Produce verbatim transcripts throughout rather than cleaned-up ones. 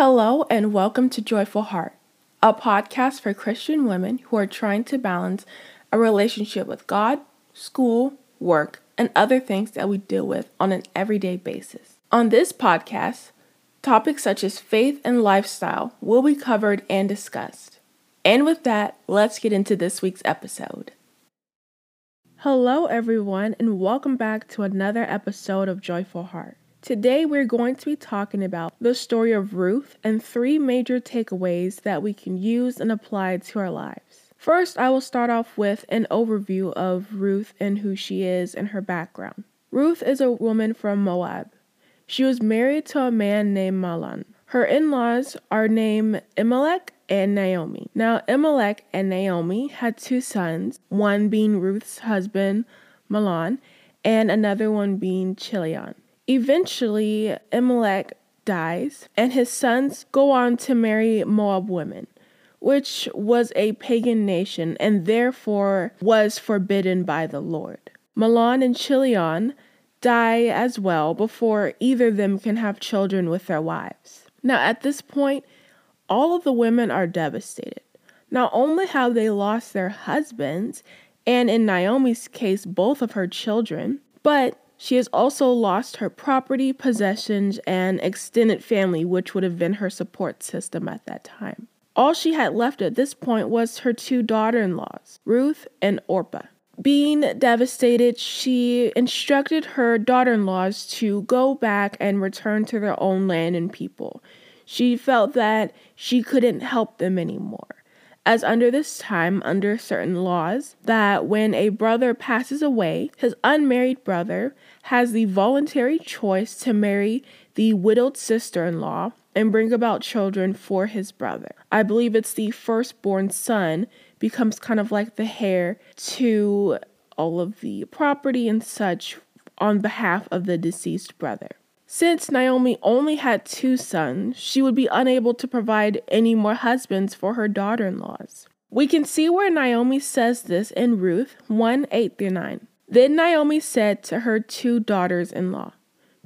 Hello and welcome to Joyful Heart, a podcast for Christian women who are trying to balance a relationship with God, school, work, and other things that we deal with on an everyday basis. On this podcast, topics such as faith and lifestyle will be covered and discussed. And with that, let's get into this week's episode. Hello everyone and welcome back to another episode of Joyful Heart. Today, we're going to be talking about the story of Ruth and three major takeaways that we can use and apply to our lives. First, I will start off with an overview of Ruth and who she is and her background. Ruth is a woman from Moab. She was married to a man named Mahlon. Her in-laws are named Imelech and Naomi. Now, Imelech and Naomi had two sons, one being Ruth's husband, Mahlon, and another one being Chilion. Eventually, Imelech dies, and his sons go on to marry Moab women, which was a pagan nation and therefore was forbidden by the Lord. Mahlon and Chilion die as well before either of them can have children with their wives. Now, at this point, all of the women are devastated. Not only have they lost their husbands, and in Naomi's case, both of her children, but she has also lost her property, possessions, and extended family, which would have been her support system at that time. All she had left at this point was her two daughter-in-laws, Ruth and Orpah. Being devastated, she instructed her daughter-in-laws to go back and return to their own land and people. She felt that she couldn't help them anymore, as under this time, under certain laws, that when a brother passes away, his unmarried brother has the voluntary choice to marry the widowed sister-in-law and bring about children for his brother. I believe it's the firstborn son becomes kind of like the heir to all of the property and such on behalf of the deceased brother. Since Naomi only had two sons, she would be unable to provide any more husbands for her daughter-in-laws. We can see where Naomi says this in Ruth one, eight through nine. Then Naomi said to her two daughters-in-law,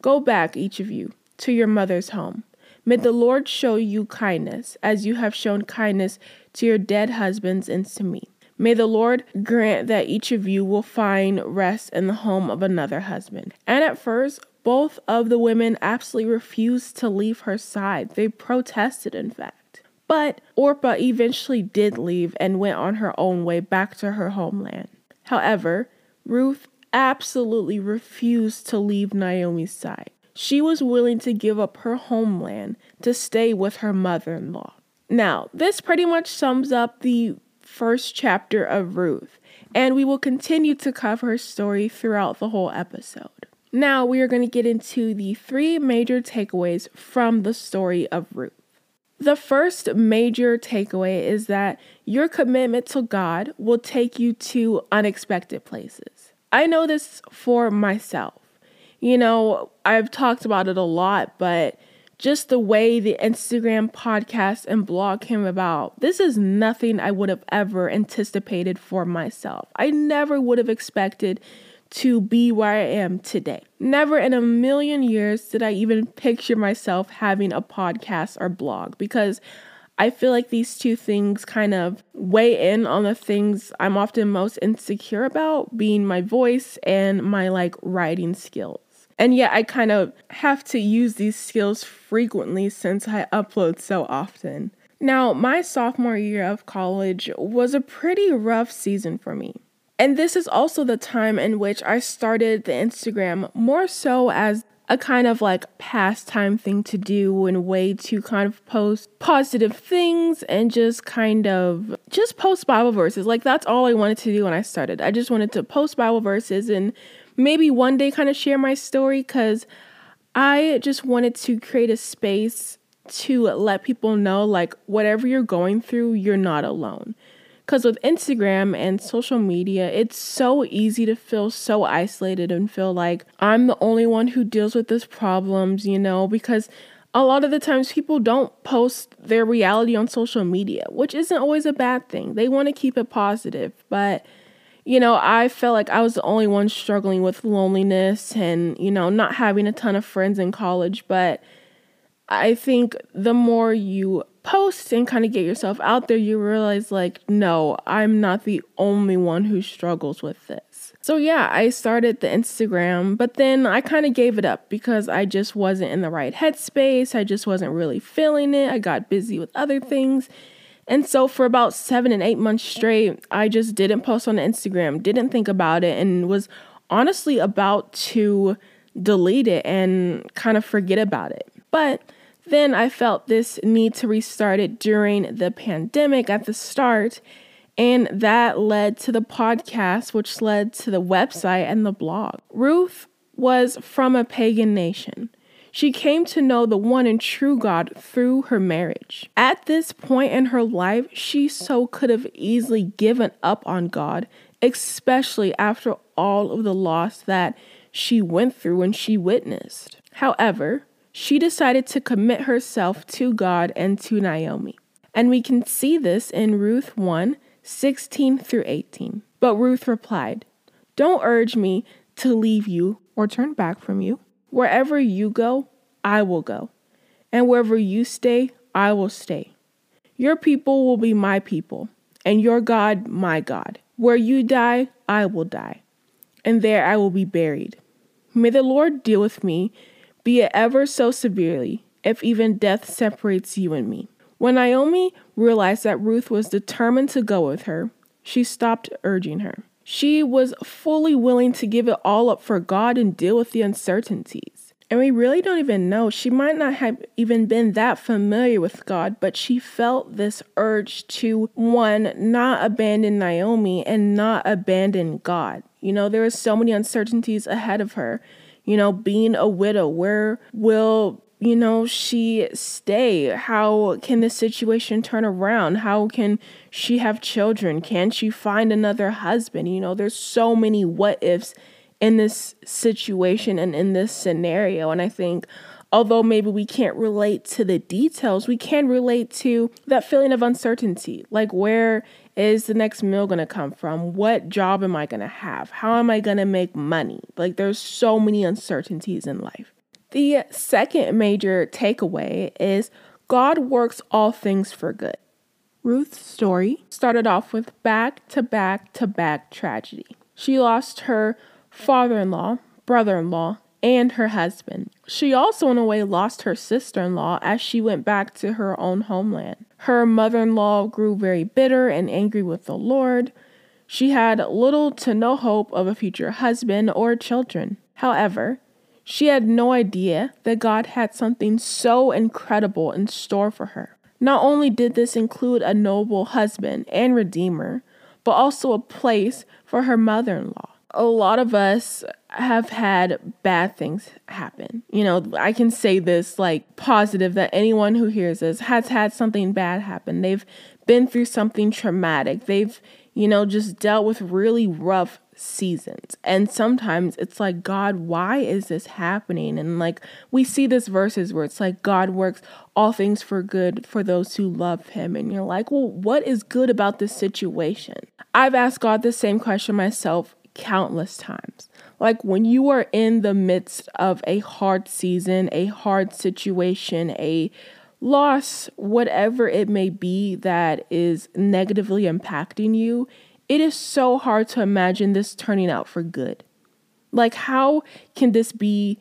"Go back, each of you, to your mother's home. May the Lord show you kindness, as you have shown kindness to your dead husbands and to me. May the Lord grant that each of you will find rest in the home of another husband." And at first, both of the women absolutely refused to leave her side. They protested, in fact. But Orpah eventually did leave and went on her own way back to her homeland. However, Ruth absolutely refused to leave Naomi's side. She was willing to give up her homeland to stay with her mother-in-law. Now, this pretty much sums up the first chapter of Ruth, and we will continue to cover her story throughout the whole episode. Now we are going to get into the three major takeaways from the story of Ruth. The first major takeaway is that your commitment to God will take you to unexpected places. I know this for myself. You know, I've talked about it a lot, but just the way the Instagram podcast and blog came about, this is nothing I would have ever anticipated for myself. I never would have expected to be where I am today. Never in a million years did I even picture myself having a podcast or blog, because I feel like these two things kind of weigh in on the things I'm often most insecure about, being my voice and my like writing skills. And yet I kind of have to use these skills frequently since I upload so often. Now, my sophomore year of college was a pretty rough season for me. And this is also the time in which I started the Instagram more so as a kind of like pastime thing to do and way to kind of post positive things and just kind of just post Bible verses. Like that's all I wanted to do when I started. I just wanted to post Bible verses and maybe one day kind of share my story, because I just wanted to create a space to let people know like whatever you're going through, you're not alone. Because with Instagram and social media, it's so easy to feel so isolated and feel like I'm the only one who deals with these problems, you know, because a lot of the times people don't post their reality on social media, which isn't always a bad thing. They want to keep it positive. But, you know, I felt like I was the only one struggling with loneliness and, you know, not having a ton of friends in college. But I think the more you post and kind of get yourself out there, you realize like, no, I'm not the only one who struggles with this. So yeah, I started the Instagram, but then I kind of gave it up because I just wasn't in the right headspace. I just wasn't really feeling it. I got busy with other things. And so for about seven and eight months straight, I just didn't post on Instagram, didn't think about it, and was honestly about to delete it and kind of forget about it. But then I felt this need to restart it during the pandemic at the start, and that led to the podcast, which led to the website and the blog. Ruth was from a pagan nation. She came to know the one and true God through her marriage. At this point in her life, she so could have easily given up on God, especially after all of the loss that she went through and she witnessed. However, she decided to commit herself to God and to Naomi. And we can see this in Ruth one, sixteen through eighteen. But Ruth replied, "Don't urge me to leave you or turn back from you. Wherever you go, I will go, and wherever you stay, I will stay. Your people will be my people, and your God, my God. Where you die, I will die, and there I will be buried. May the Lord deal with me, be it ever so severely, if even death separates you and me." When Naomi realized that Ruth was determined to go with her, she stopped urging her. She was fully willing to give it all up for God and deal with the uncertainties. And we really don't even know. She might not have even been that familiar with God, but she felt this urge to, one, not abandon Naomi and not abandon God. You know, there are so many uncertainties ahead of her. You know, being a widow, where will, you know, she stay? How can this situation turn around? How can she have children? Can she find another husband? You know, there's so many what ifs in this situation and in this scenario. And I think, although maybe we can't relate to the details, we can relate to that feeling of uncertainty. Like, where is the next meal going to come from? What job am I going to have? How am I going to make money? Like, there's so many uncertainties in life. The second major takeaway is God works all things for good. Ruth's story started off with back-to-back-to-back tragedy. She lost her father-in-law, brother-in-law, and her husband. She also, in a way, lost her sister-in-law as she went back to her own homeland. Her mother-in-law grew very bitter and angry with the Lord. She had little to no hope of a future husband or children. However, she had no idea that God had something so incredible in store for her. Not only did this include a noble husband and redeemer, but also a place for her mother-in-law. A lot of us have had bad things happen. You know, I can say this like positive that anyone who hears this has had something bad happen. They've been through something traumatic. They've, you know, just dealt with really rough seasons. And sometimes it's like, God, why is this happening? And like, we see this verses where it's like, God works all things for good for those who love him. And you're like, well, what is good about this situation? I've asked God the same question myself countless times. Like, when you are in the midst of a hard season, a hard situation, a loss, whatever it may be that is negatively impacting you, it is so hard to imagine this turning out for good. Like, how can this be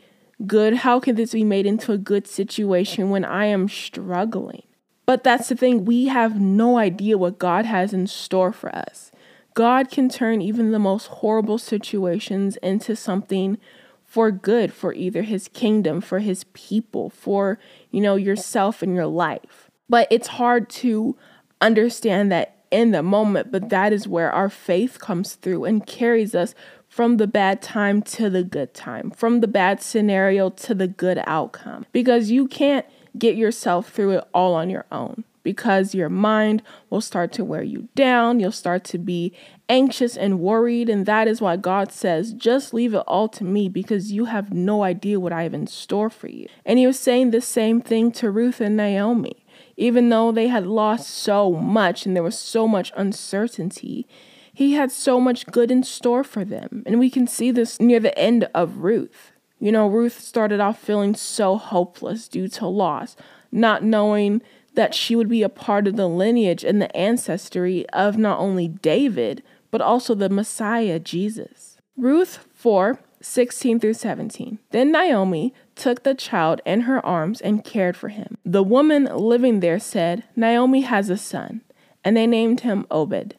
good? How can this be made into a good situation when I am struggling? But that's the thing. We have no idea what God has in store for us. God can turn even the most horrible situations into something for good, for either his kingdom, for his people, for, you know, yourself and your life. But it's hard to understand that in the moment, but that is where our faith comes through and carries us from the bad time to the good time, from the bad scenario to the good outcome, because you can't get yourself through it all on your own, because your mind will start to wear you down. You'll start to be anxious and worried. And that is why God says, just leave it all to me, because you have no idea what I have in store for you. And he was saying the same thing to Ruth and Naomi. Even though they had lost so much and there was so much uncertainty, he had so much good in store for them. And we can see this near the end of Ruth. You know, Ruth started off feeling so hopeless due to loss, not knowing that she would be a part of the lineage and the ancestry of not only David, but also the Messiah, Jesus. Ruth four sixteen through seventeen. Then Naomi took the child in her arms and cared for him. The woman living there said, Naomi has a son, and they named him Obed.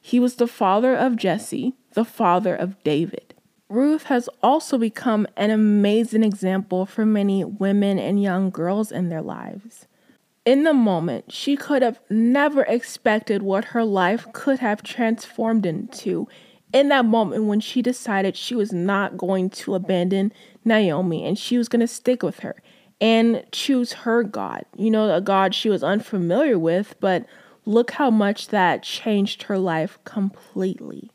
He was the father of Jesse, the father of David. Ruth has also become an amazing example for many women and young girls in their lives. In the moment, she could have never expected what her life could have transformed into in that moment when she decided she was not going to abandon Naomi and she was going to stick with her and choose her God. You know, a God she was unfamiliar with, but look how much that changed her life completely.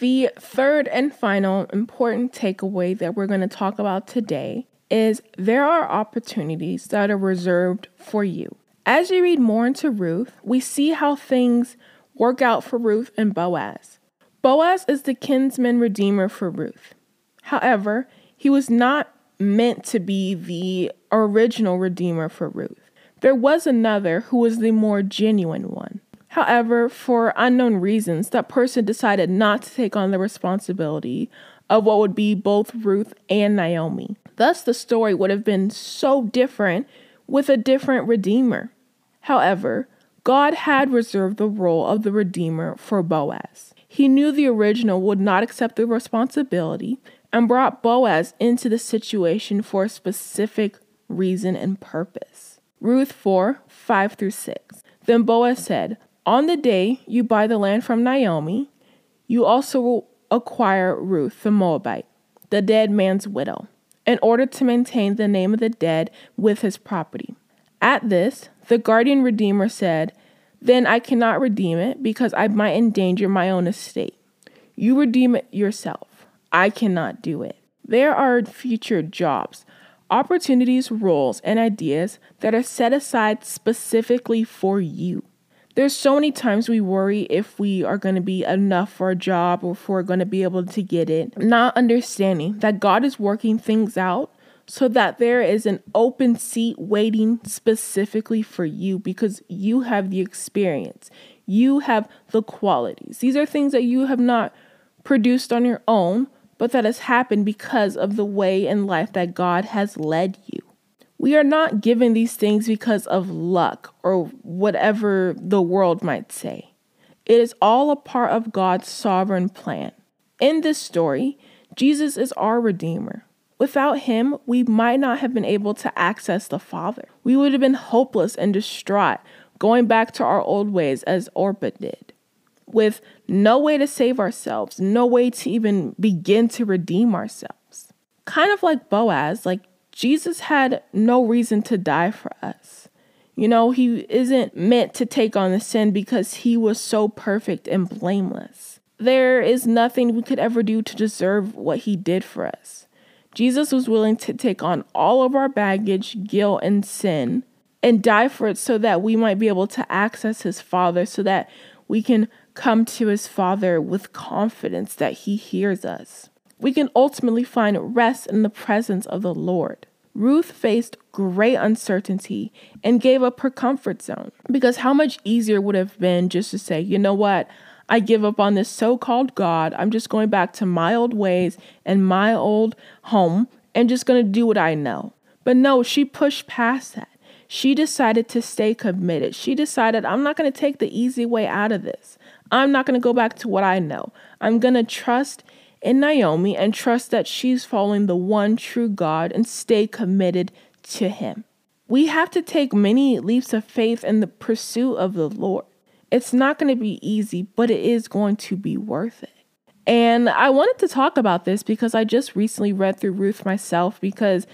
The third and final important takeaway that we're going to talk about today is there are opportunities that are reserved for you. As you read more into Ruth, we see how things work out for Ruth and Boaz. Boaz is the kinsman redeemer for Ruth. However, he was not meant to be the original redeemer for Ruth. There was another who was the more genuine one. However, for unknown reasons, that person decided not to take on the responsibility of what would be both Ruth and Naomi. Thus, the story would have been so different with a different redeemer. However, God had reserved the role of the redeemer for Boaz. He knew the original would not accept the responsibility and brought Boaz into the situation for a specific reason and purpose. Ruth four five through six. Then Boaz said, on the day you buy the land from Naomi, you also will acquire Ruth the Moabite, the dead man's widow, in order to maintain the name of the dead with his property. At this, the guardian redeemer said, then I cannot redeem it because I might endanger my own estate. You redeem it yourself. I cannot do it. There are future jobs, opportunities, roles, and ideas that are set aside specifically for you. There's so many times we worry if we are going to be enough for a job or if we're going to be able to get it, not understanding that God is working things out so that there is an open seat waiting specifically for you because you have the experience. You have the qualities. These are things that you have not produced on your own, but that has happened because of the way in life that God has led you. We are not given these things because of luck or whatever the world might say. It is all a part of God's sovereign plan. In this story, Jesus is our Redeemer. Without him, we might not have been able to access the Father. We would have been hopeless and distraught, going back to our old ways as Orpah did, with no way to save ourselves, no way to even begin to redeem ourselves. Kind of like Boaz, like Jesus had no reason to die for us. You know, he isn't meant to take on the sin because he was so perfect and blameless. There is nothing we could ever do to deserve what he did for us. Jesus was willing to take on all of our baggage, guilt, and sin and die for it so that we might be able to access his Father, so that we can come to his Father with confidence that he hears us. We can ultimately find rest in the presence of the Lord. Ruth faced great uncertainty and gave up her comfort zone, because how much easier would it have been just to say, you know what, I give up on this so-called God. I'm just going back to my old ways and my old home and just going to do what I know. But no, she pushed past that. She decided to stay committed. She decided, I'm not going to take the easy way out of this. I'm not going to go back to what I know. I'm going to trust in Naomi and trust that she's following the one true God and stay committed to him. We have to take many leaps of faith in the pursuit of the Lord. It's not going to be easy, but it is going to be worth it. And I wanted to talk about this because I just recently read through Ruth myself, because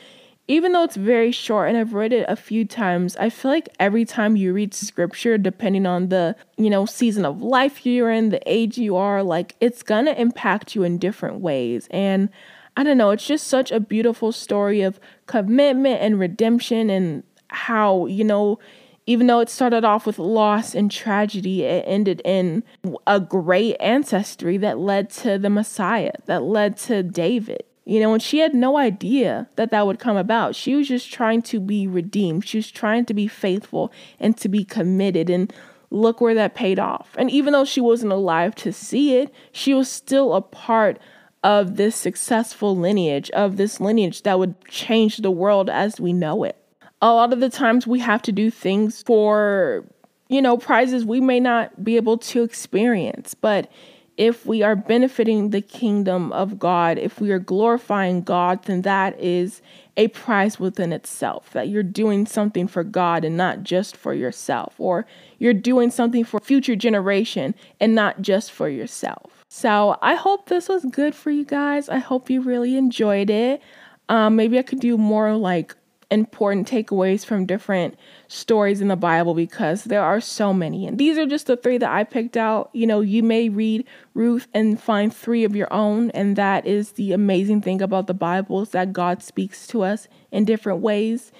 even though it's very short and I've read it a few times, I feel like every time you read scripture, depending on the, you know, season of life you're in, the age you are, like it's going to impact you in different ways. And I don't know, it's just such a beautiful story of commitment and redemption, and how, you know, even though it started off with loss and tragedy, it ended in a great ancestry that led to the Messiah, that led to David. You know, and she had no idea that that would come about. She was just trying to be redeemed. She was trying to be faithful and to be committed. And look where that paid off. And even though she wasn't alive to see it, she was still a part of this successful lineage, of this lineage that would change the world as we know it. A lot of the times we have to do things for, you know, prizes we may not be able to experience, but if we are benefiting the kingdom of God, if we are glorifying God, then that is a prize within itself, that you're doing something for God and not just for yourself, or you're doing something for future generation and not just for yourself. So I hope this was good for you guys. I hope you really enjoyed it. Um, maybe I could do more like important takeaways from different stories in the Bible, because there are so many. And these are just the three that I picked out. You know, you may read Ruth and find three of your own. And that is the amazing thing about the Bible, is that God speaks to us in different ways.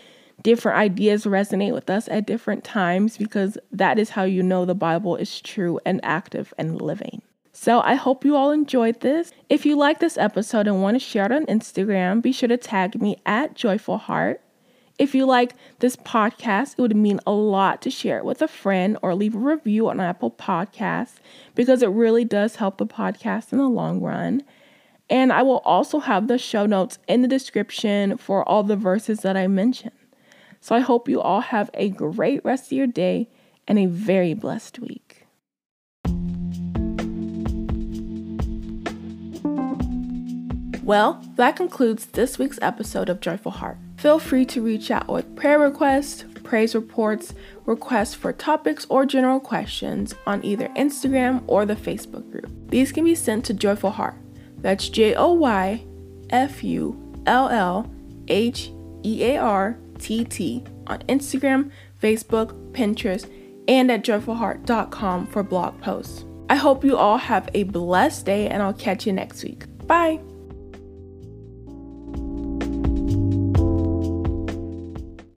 Different ideas resonate with us at different times, because that is how you know the Bible is true and active and living. So I hope you all enjoyed this. If you like this episode and want to share it on Instagram, be sure to tag me at joyfullheartt. If you like this podcast, it would mean a lot to share it with a friend or leave a review on Apple Podcasts, because it really does help the podcast in the long run. And I will also have the show notes in the description for all the verses that I mentioned. So I hope you all have a great rest of your day and a very blessed week. Well, that concludes this week's episode of Joyful Heart. Feel free to reach out with prayer requests, praise reports, requests for topics, or general questions on either Instagram or the Facebook group. These can be sent to Joyful Heart. That's J O Y F U L L H E A R T T on Instagram, Facebook, Pinterest, and at joyful heart dot com for blog posts. I hope you all have a blessed day, and I'll catch you next week. Bye!